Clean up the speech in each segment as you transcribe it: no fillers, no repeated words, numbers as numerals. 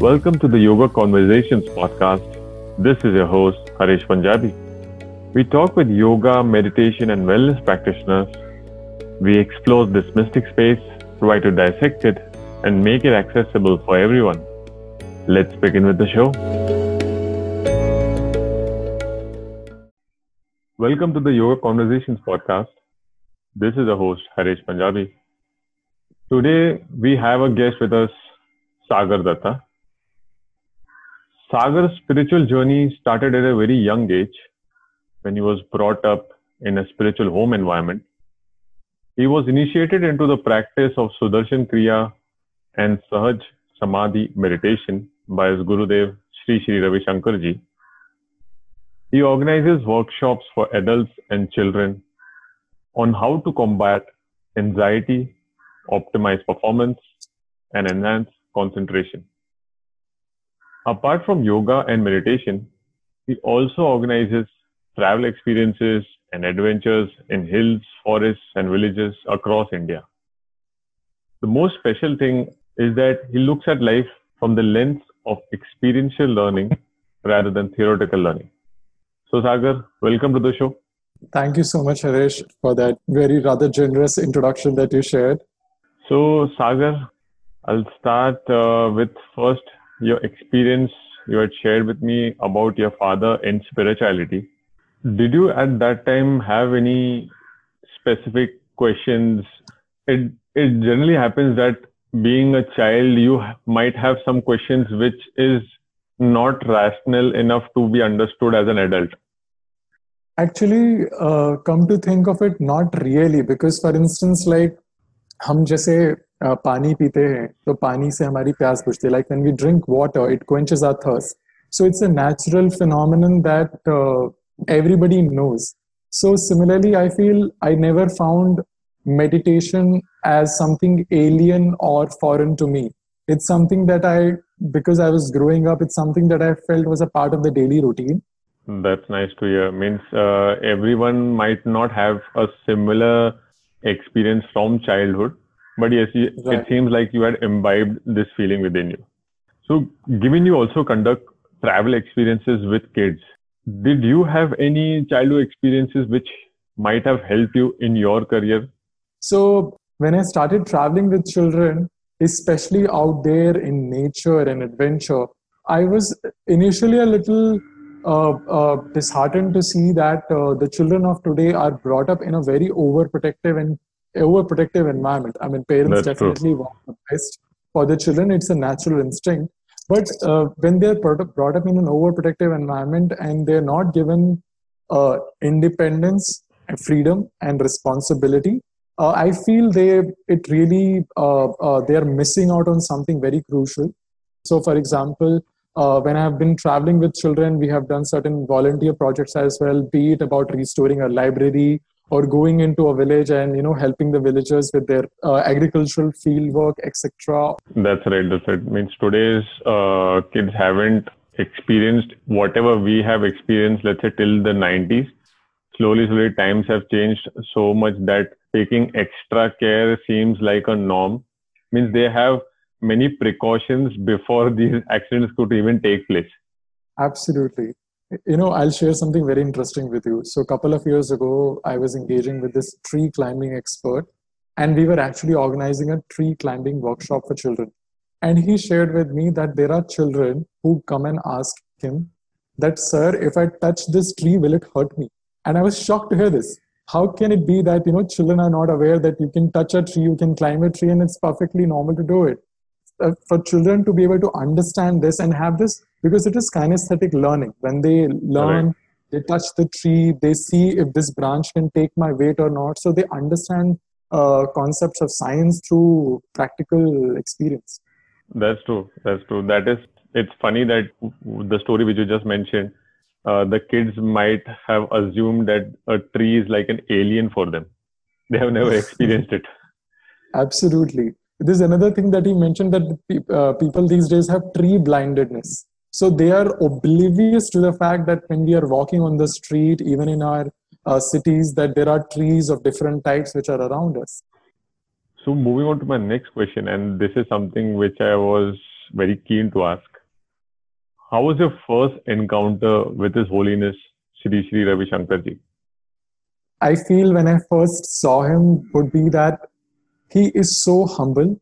Welcome to the Yoga Conversations podcast. This is your host, Harish Punjabi. We talk with yoga, meditation and wellness practitioners. We explore this mystic space, try to dissect it and make it accessible for everyone. Let's begin with the show. Welcome to the Yoga Conversations podcast. This is your host, Harish Punjabi. Today, we have a guest with us, Sagar Datta. Sagar's spiritual journey started at a very young age when he was brought up in a spiritual home environment. He was initiated into the practice of Sudarshan Kriya and Sahaj Samadhi meditation by his Gurudev Sri Sri Ravi Shankar Ji. He organizes workshops for adults and children on how to combat anxiety, optimize performance, and enhance concentration. Apart from yoga and meditation, he also organizes travel experiences and adventures in hills, forests, and villages across India. The most special thing is that he looks at life from the lens of experiential learning rather than theoretical learning. So Sagar, welcome to the show. Thank you so much, Harish, for that very rather generous introduction that you shared. So Sagar, I'll start with first your experience you had shared with me about your father in spirituality. Did you at that time have any specific questions? It generally happens that being a child, you might have some questions which is not rational enough to be understood as an adult. Actually, come to think of it, not really. Because for instance, like, hum jaise पानी पीते हैं तो पानी से हमारी प्यास बुझती है. Like when we drink water, it quenches our thirst. So it's a natural phenomenon that everybody knows. So similarly, I feel I never found meditation as something alien or foreign to me. It's something that because I was growing up, it's something that I felt was a part of the daily routine. That's nice to hear. Means everyone might not have a similar experience from childhood. But yes, It seems like you had imbibed this feeling within you. So given you also conduct travel experiences with kids, did you have any childhood experiences which might have helped you in your career? So when I started traveling with children, especially out there in nature and adventure, I was initially a little disheartened to see that the children of today are brought up in a very overprotective environment. I mean, parents definitely want the best for the children. It's a natural instinct. But when they're brought up in an overprotective environment and they're not given independence, freedom, and responsibility, I feel they're missing out on something very crucial. So, for example, when I've been traveling with children, we have done certain volunteer projects as well, be it about restoring a library, or going into a village and, helping the villagers with their agricultural field work, etc. That's right. Means today's kids haven't experienced whatever we have experienced, let's say, till the 90s. Slowly, times have changed so much that taking extra care seems like a norm. Means they have many precautions before these accidents could even take place. Absolutely. I'll share something very interesting with you. So a couple of years ago, I was engaging with this tree climbing expert, and we were actually organizing a tree climbing workshop for children. And he shared with me that there are children who come and ask him that, sir, if I touch this tree, will it hurt me? And I was shocked to hear this. How can it be that, children are not aware that you can touch a tree, you can climb a tree, and it's perfectly normal to do it. For children to be able to understand this and have this, because it is kinesthetic learning. When they learn, They touch the tree, they see if this branch can take my weight or not. So they understand concepts of science through practical experience. That's true. It's funny that the story which you just mentioned, the kids might have assumed that a tree is like an alien for them. They have never experienced it. Absolutely. There's another thing that he mentioned, that people these days have tree blindedness. So they are oblivious to the fact that when we are walking on the street, even in our cities, that there are trees of different types which are around us. So moving on to my next question, and this is something which I was very keen to ask. How was your first encounter with His Holiness Sri Sri Ravi Shankar Ji? I feel when I first saw him would be that he is so humble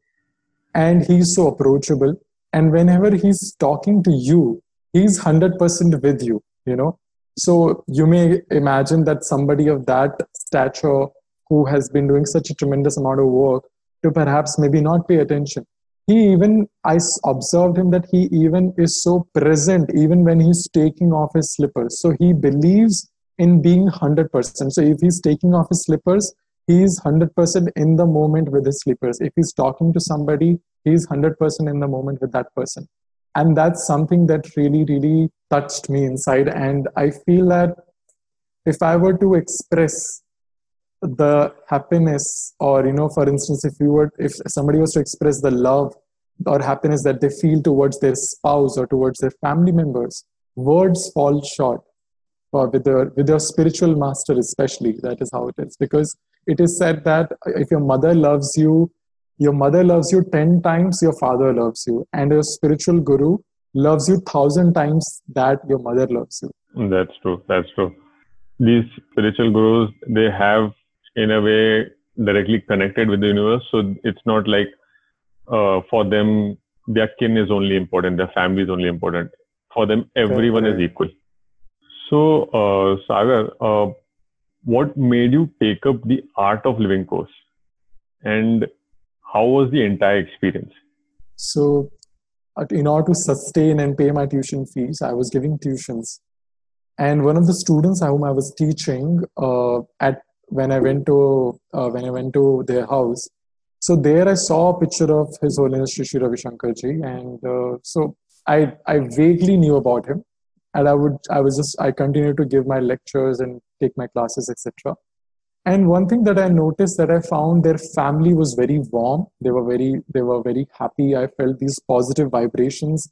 and he is so approachable. And whenever he's talking to you, he's 100% with you, you know. So you may imagine that somebody of that stature who has been doing such a tremendous amount of work to perhaps maybe not pay attention. I observed him that he even is so present even when he's taking off his slippers. So he believes in being 100%. So if he's taking off his slippers, he's 100% in the moment with his slippers. If he's talking to somebody, he's 100% in the moment with that person. And that's something that really, really touched me inside. And I feel that if I were to express the happiness, or, you know, for instance, if somebody was to express the love or happiness that they feel towards their spouse or towards their family members, words fall short. Or with your spiritual master especially, that is how it is. Because it is said that if your mother loves you 10 times your father loves you, and your spiritual guru loves you 1,000 times that your mother loves you. That's true. That's true. These spiritual gurus, they have in a way directly connected with the universe. So it's not like for them, their kin is only important, their family is only important. For them, everyone is equal. So, Sagar, what made you take up the Art of Living course, and how was the entire experience? So, in order to sustain and pay my tuition fees, I was giving tuitions. And one of the students whom I was teaching, when I went to their house, so there I saw a picture of His Holiness Sri Sri Ravi Shankar Ji, and so I vaguely knew about him. And I continued to give my lectures and take my classes, etc. And one thing that I noticed that I found their family was very warm. They were very happy. I felt these positive vibrations.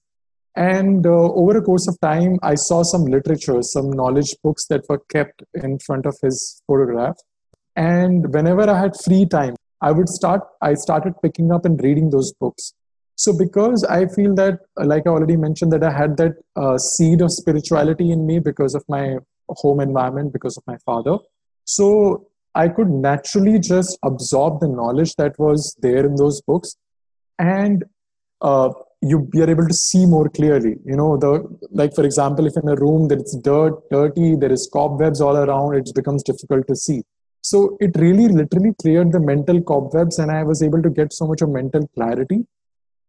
And over a course of time, I saw some literature, some knowledge books that were kept in front of his photograph. And whenever I had free time, I started picking up and reading those books. So because I feel that, like I already mentioned, that I had that seed of spirituality in me because of my home environment, because of my father. So I could naturally just absorb the knowledge that was there in those books. And you're able to see more clearly. You know, like, for example, if in a room that it's dirty, there is cobwebs all around, it becomes difficult to see. So it really literally cleared the mental cobwebs, and I was able to get so much of mental clarity.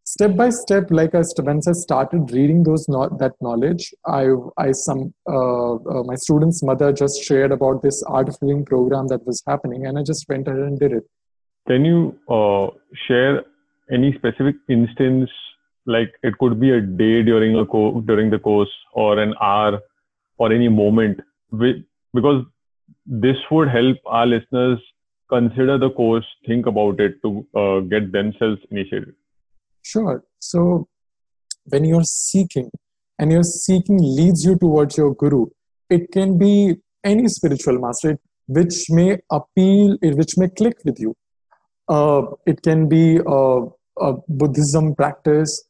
Step by step, once I started reading that knowledge, my student's mother just shared about this Art of Living program that was happening, and I just went ahead and did it. Can you share any specific instance? Like, it could be a day during the course, or an hour, or any moment, because this would help our listeners consider the course, think about it, to get themselves initiated. Sure. So when you're seeking, and your seeking leads you towards your guru, it can be any spiritual master, which may appeal, which may click with you. It can be a Buddhism practice,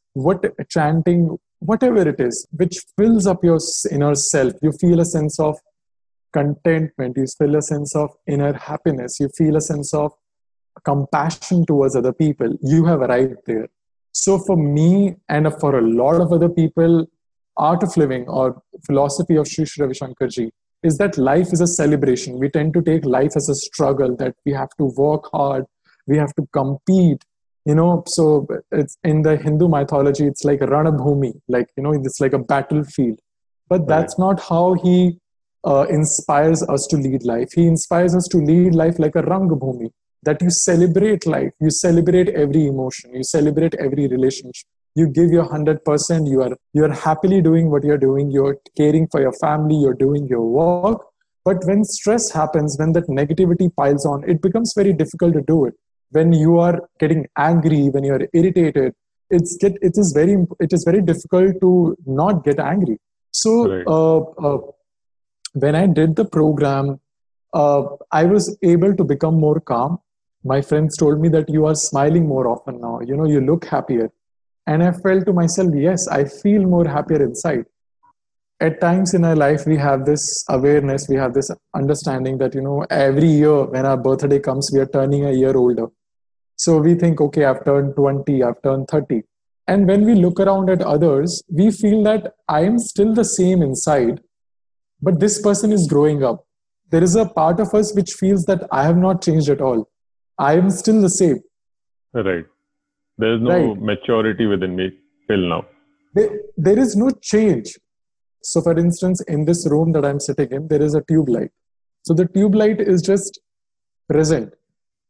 chanting, whatever it is, which fills up your inner self. You feel a sense of contentment. You feel a sense of inner happiness. You feel a sense of compassion towards other people. You have arrived there. So for me, and for a lot of other people, Art of Living or philosophy of Sri Sri Ravi Shankar Ji is that life is a celebration. We tend to take life as a struggle, that we have to work hard, we have to compete, you know. So it's in the Hindu mythology, it's like a Ranabhumi, like, you know, it's like a battlefield. But that's not how he inspires us to lead life. He inspires us to lead life like a Rangbhumi. That you celebrate life, you celebrate every emotion, you celebrate every relationship, you give your 100%, you are happily doing what you're doing, you're caring for your family, you're doing your work. But when stress happens, when that negativity piles on, it becomes very difficult to do it. When you are getting angry, when you're irritated, it is very difficult to not get angry. So when I did the program, I was able to become more calm. My friends told me that you are smiling more often now, you know, you look happier. And I felt to myself, yes, I feel more happier inside. at times in our life, we have this awareness, we have this understanding that, you know, every year when our birthday comes, we are turning a year older. So we think, okay, I've turned 20, I've turned 30. And when we look around at others, we feel that I'm still the same inside, but this person is growing up. There is a part of us which feels that I have not changed at all. I am still the same. Right. There is no maturity within me till now. There is no change. So for instance, in this room that I'm sitting in, there is a tube light. So the tube light is just present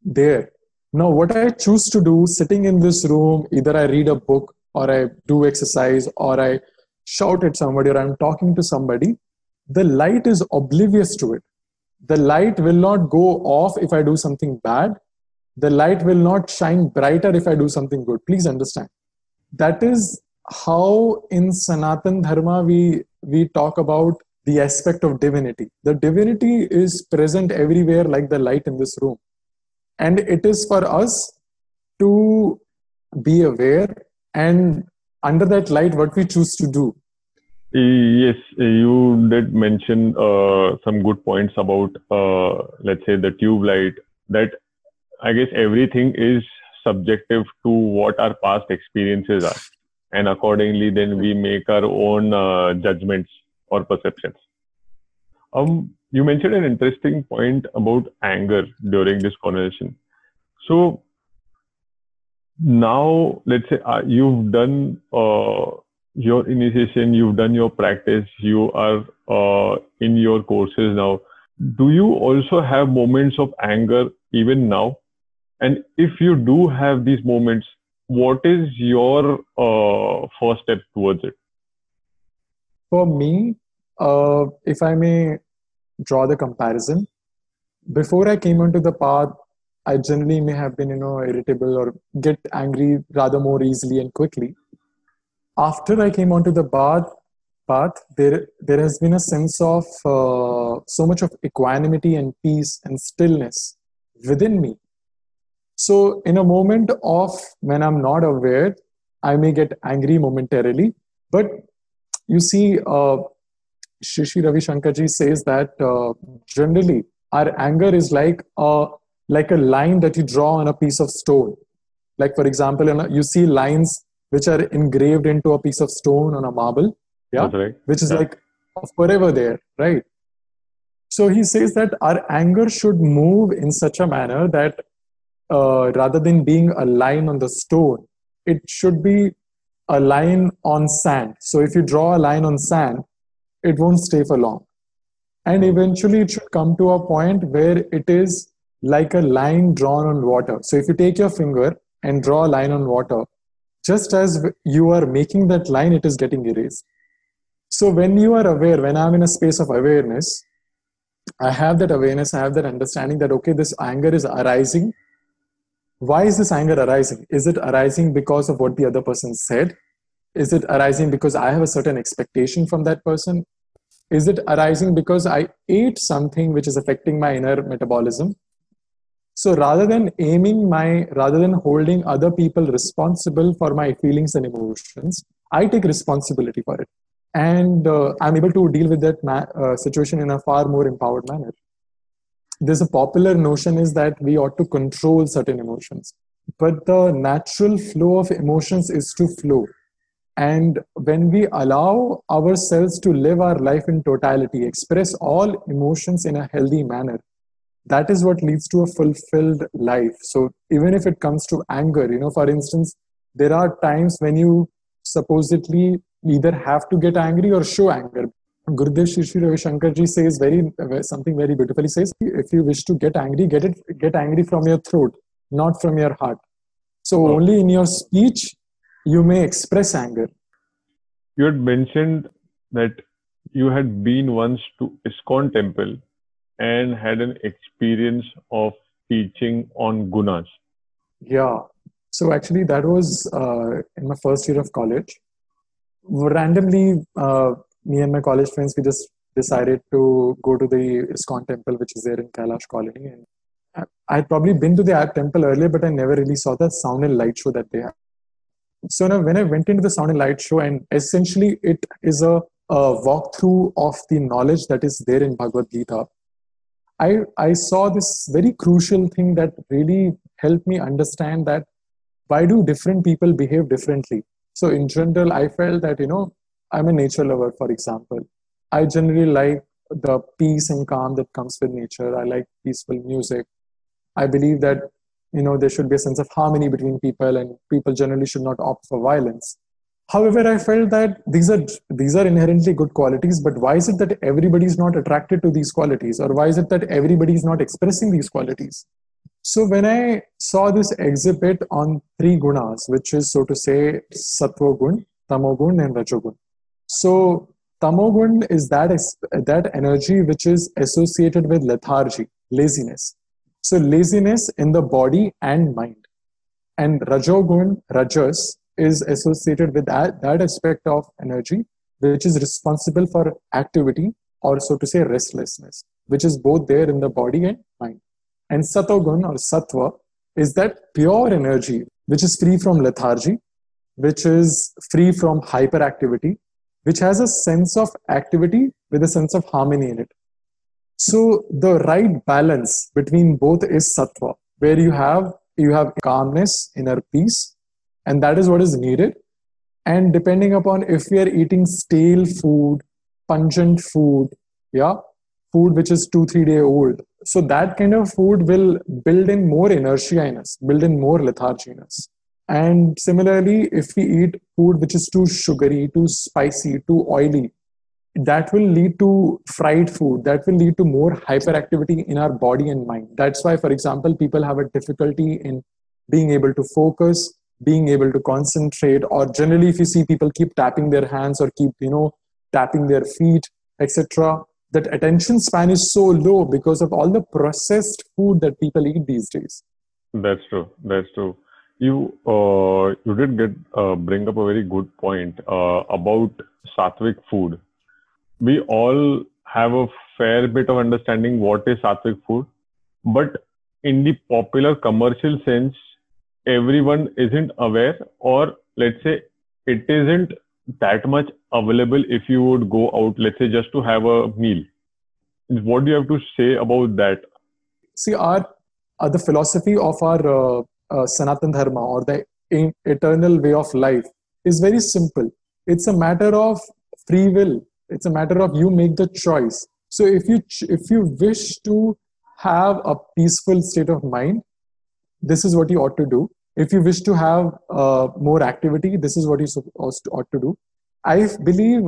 there. Now what I choose to do sitting in this room, either I read a book or I do exercise or I shout at somebody or I'm talking to somebody, the light is oblivious to it. The light will not go off if I do something bad. The light will not shine brighter if I do something good. Please understand. That is how in Sanatan Dharma we talk about the aspect of divinity. The divinity is present everywhere like the light in this room. And it is for us to be aware and under that light what we choose to do. Yes, you did mention some good points about, let's say, the tube light. That I guess everything is subjective to what our past experiences are. And accordingly, then we make our own judgments or perceptions. You mentioned an interesting point about anger during this conversation. So now, let's say you've done your initiation, you've done your practice, you are in your courses now. Do you also have moments of anger even now? And if you do have these moments, what is your first step towards it? For me, if I may draw the comparison, before I came onto the path, I generally may have been, you know, irritable or get angry rather more easily and quickly. After I came onto the path, there has been a sense of so much of equanimity and peace and stillness within me. So in a moment of when I'm not aware, I may get angry momentarily. But you see, Sri Sri Ravi Shankar Ji says that generally our anger is like a line that you draw on a piece of stone. Like for example, you see lines which are engraved into a piece of stone on a marble, yeah, that's right, which is like forever there, right? So he says that our anger should move in such a manner that rather than being a line on the stone, it should be a line on sand. So if you draw a line on sand, it won't stay for long. And eventually it should come to a point where it is like a line drawn on water. So if you take your finger and draw a line on water, just as you are making that line, it is getting erased. So when you are aware, when I'm in a space of awareness, I have that awareness, I have that understanding that, okay, this anger is arising. Why is this anger arising? Is it arising because of what the other person said? Is it arising because I have a certain expectation from that person? Is it arising because I ate something which is affecting my inner metabolism? So rather than holding other people responsible for my feelings and emotions, I take responsibility for it. And I'm able to deal with that situation in a far more empowered manner. There's a popular notion is that we ought to control certain emotions. But the natural flow of emotions is to flow. And when we allow ourselves to live our life in totality, express all emotions in a healthy manner, that is what leads to a fulfilled life. So even if it comes to anger, you know, for instance, there are times when you supposedly either have to get angry or show anger. Gurudev Sri Sri Ravi Shankar Ji says something very beautiful. He says, if you wish to get angry, get angry from your throat, not from your heart. So only in your speech, you may express anger. You had mentioned that you had been once to ISKCON temple and had an experience of teaching on Gunas. Yeah. So actually that was in my first year of college. Randomly, me and my college friends, we just decided to go to the ISKCON temple, which is there in Kailash Colony. And I had probably been to the temple earlier, but I never really saw the sound and light show that they have. So now when I went into the sound and light show, and essentially it is a walkthrough of the knowledge that is there in Bhagavad Gita, I saw this very crucial thing that really helped me understand that why do different people behave differently. So in general, I felt that, I'm a nature lover, for example. I generally like the peace and calm that comes with nature. I like peaceful music. I believe that, there should be a sense of harmony between people, and people generally should not opt for violence. However, I felt that these are inherently good qualities, but why is it that everybody is not attracted to these qualities? Or why is it that everybody is not expressing these qualities? So when I saw this exhibit on 3 gunas, which is, so to say, sattva gun, tamo gun, and rajo gun. So tamo gun is that energy which is associated with lethargy, laziness. So laziness in the body and mind. And rajo gun, rajas, is associated with that aspect of energy which is responsible for activity, or so to say restlessness, which is both there in the body and mind. And satogun or sattva is that pure energy which is free from lethargy, which is free from hyperactivity, which has a sense of activity with a sense of harmony in it. So the right balance between both is sattva, where you have calmness, inner peace, and that is what is needed. And depending upon if we are eating stale food, pungent food, food which is 2-3 day old, so that kind of food will build in more inertia in us, build in more lethargy in us. And similarly, if we eat food which is too sugary, too spicy, too oily, that will lead to fried food, that will lead to more hyperactivity in our body and mind. That's why, for example, people have a difficulty in being able to focus, being able to concentrate, or generally if you see people keep tapping their hands or keep, tapping their feet, etc., that attention span is so low because of all the processed food that people eat these days. That's true. That's true. You did bring up a very good point about sattvic food. We all have a fair bit of understanding what is sattvic food, but in the popular commercial sense, everyone isn't aware, or let's say it isn't that much available if you would go out, let's say, just to have a meal. What do you have to say about that? See, the philosophy of our Sanatan Dharma, or the eternal way of life, is very simple. It's a matter of free will. It's a matter of you make the choice. So if you wish to have a peaceful state of mind, this is what you ought to do. If you wish to have more activity, this is what you ought to do. I believe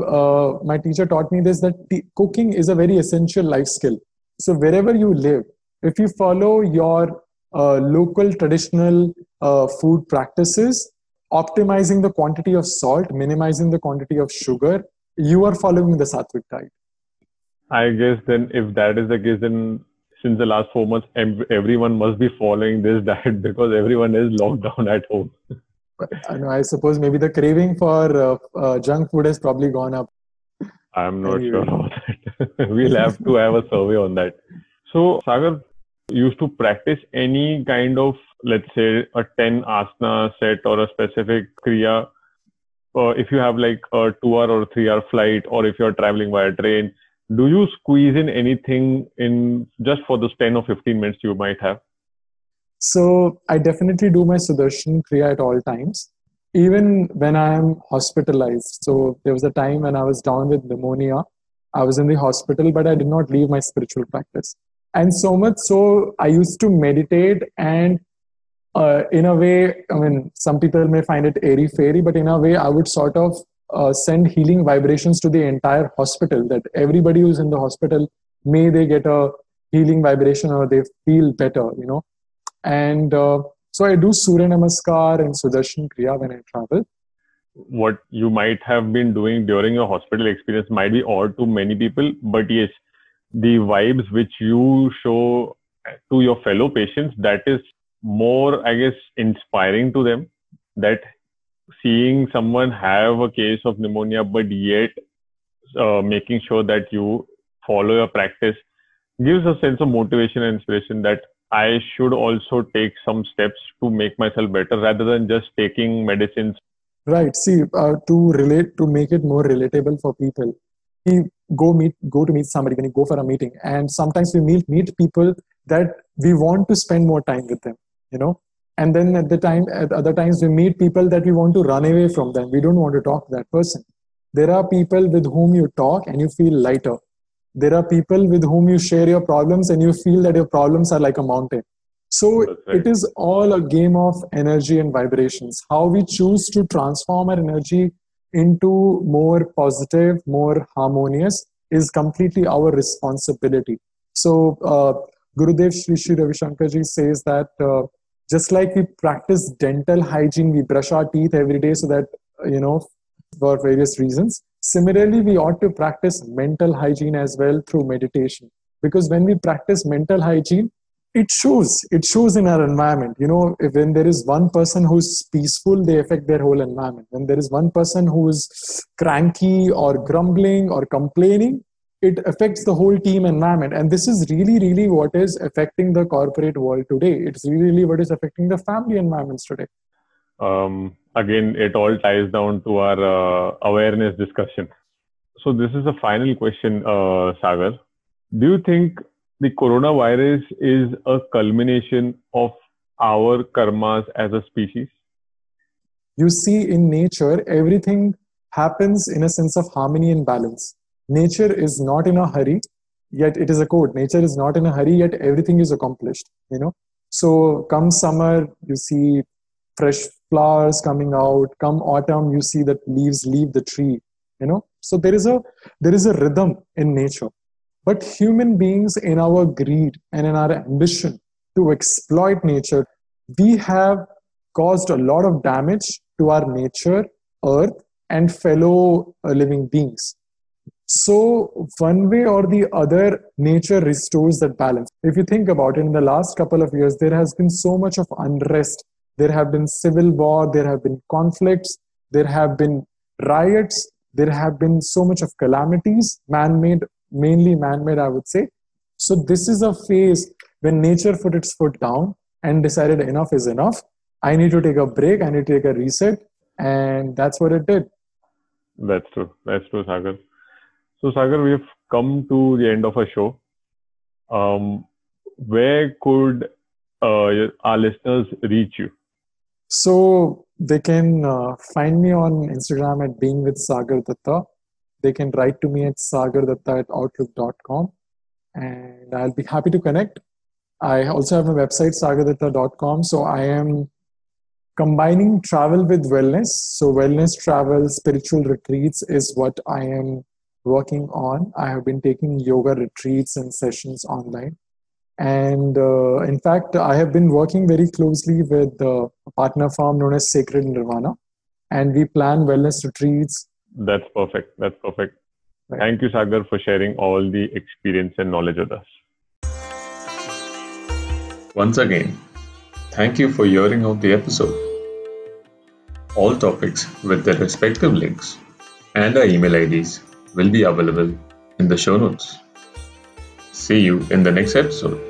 my teacher taught me this, that cooking is a very essential life skill. So wherever you live, if you follow your local traditional food practices, optimizing the quantity of salt, minimizing the quantity of sugar, you are following the sattvic diet. I guess then if that is the case, then since the last 4 months, everyone must be following this diet because everyone is locked down at home. I suppose maybe the craving for junk food has probably gone up. I'm not sure about that. We'll have to have a survey on that. So, Sagar, used to practice any kind of, let's say, a 10 asana set or a specific kriya? If you have like a 2-hour or 3-hour flight, or if you're traveling by train, do you squeeze in anything in just for those 10 or 15 minutes you might have? So I definitely do my Sudarshan Kriya at all times, even when I am hospitalized. So there was a time when I was down with pneumonia. I was in the hospital, but I did not leave my spiritual practice. And so much so, I used to meditate, and in a way, I mean, some people may find it airy-fairy, but in a way I would sort of send healing vibrations to the entire hospital, that everybody who's in the hospital, may they get a healing vibration or they feel better, And so I do Surya Namaskar and Sudarshan Kriya when I travel. What you might have been doing during your hospital experience might be odd to many people, but yes, the vibes which you show to your fellow patients, that is more, I guess, inspiring to them. That seeing someone have a case of pneumonia, but yet making sure that you follow your practice gives a sense of motivation and inspiration that I should also take some steps to make myself better rather than just taking medicines. Right. See, to make it more relatable for people, we go to meet somebody, when you go for a meeting, and sometimes we meet people that we want to spend more time with them, you know. And then at other times we meet people that we want to run away from them. We don't want to talk to that person. There are people with whom you talk and you feel lighter. There are people with whom you share your problems and you feel that your problems are like a mountain. So it is all a game of energy and vibrations. How we choose to transform our energy into more positive, more harmonious is completely our responsibility. So Gurudev Sri Sri Ravi Shankar Ji says that just like we practice dental hygiene, we brush our teeth every day so that, you know, for various reasons. Similarly, we ought to practice mental hygiene as well through meditation. Because when we practice mental hygiene, it shows in our environment. You know, when there is one person who's peaceful, they affect their whole environment. When there is one person who's cranky or grumbling or complaining, it affects the whole team environment. And this is really, really what is affecting the corporate world today. It's really, really what is affecting the family environments today. Again, it all ties down to our awareness discussion. So this is the final question, Sagar. Do you think the coronavirus is a culmination of our karmas as a species? You see, in nature, everything happens in a sense of harmony and balance. Nature is not in a hurry, yet it is a code. Nature is not in a hurry, yet everything is accomplished, you know. So come summer, you see fresh flowers coming out. Come autumn, you see that leaves leave the tree, you know. So there is a rhythm in nature. But human beings, in our greed and in our ambition to exploit nature, we have caused a lot of damage to our nature, earth, and fellow living beings. So one way or the other, nature restores that balance. If you think about it, in the last couple of years, there has been so much of unrest. There have been civil war, there have been conflicts, there have been riots, there have been so much of calamities, mainly man-made, I would say. So this is a phase when nature put its foot down and decided enough is enough. I need to take a break. I need to take a reset. And that's what it did. That's true. That's true, Sagar. So Sagar, we've come to the end of our show. Where could our listeners reach you? So they can find me on Instagram at Being with Sagar Datta. They can write to me at sagardatta@outlook.com, and I'll be happy to connect. I also have a website, sagardatta.com. So I am combining travel with wellness. So wellness travel, spiritual retreats is what I am working on. I have been taking yoga retreats and sessions online. And in fact, I have been working very closely with a partner firm known as Sacred Nirvana. And we plan wellness retreats. That's perfect. That's perfect. Right. Thank you, Sagar, for sharing all the experience and knowledge with us. Once again, thank you for hearing out the episode. All topics with their respective links and our email IDs will be available in the show notes. See you in the next episode.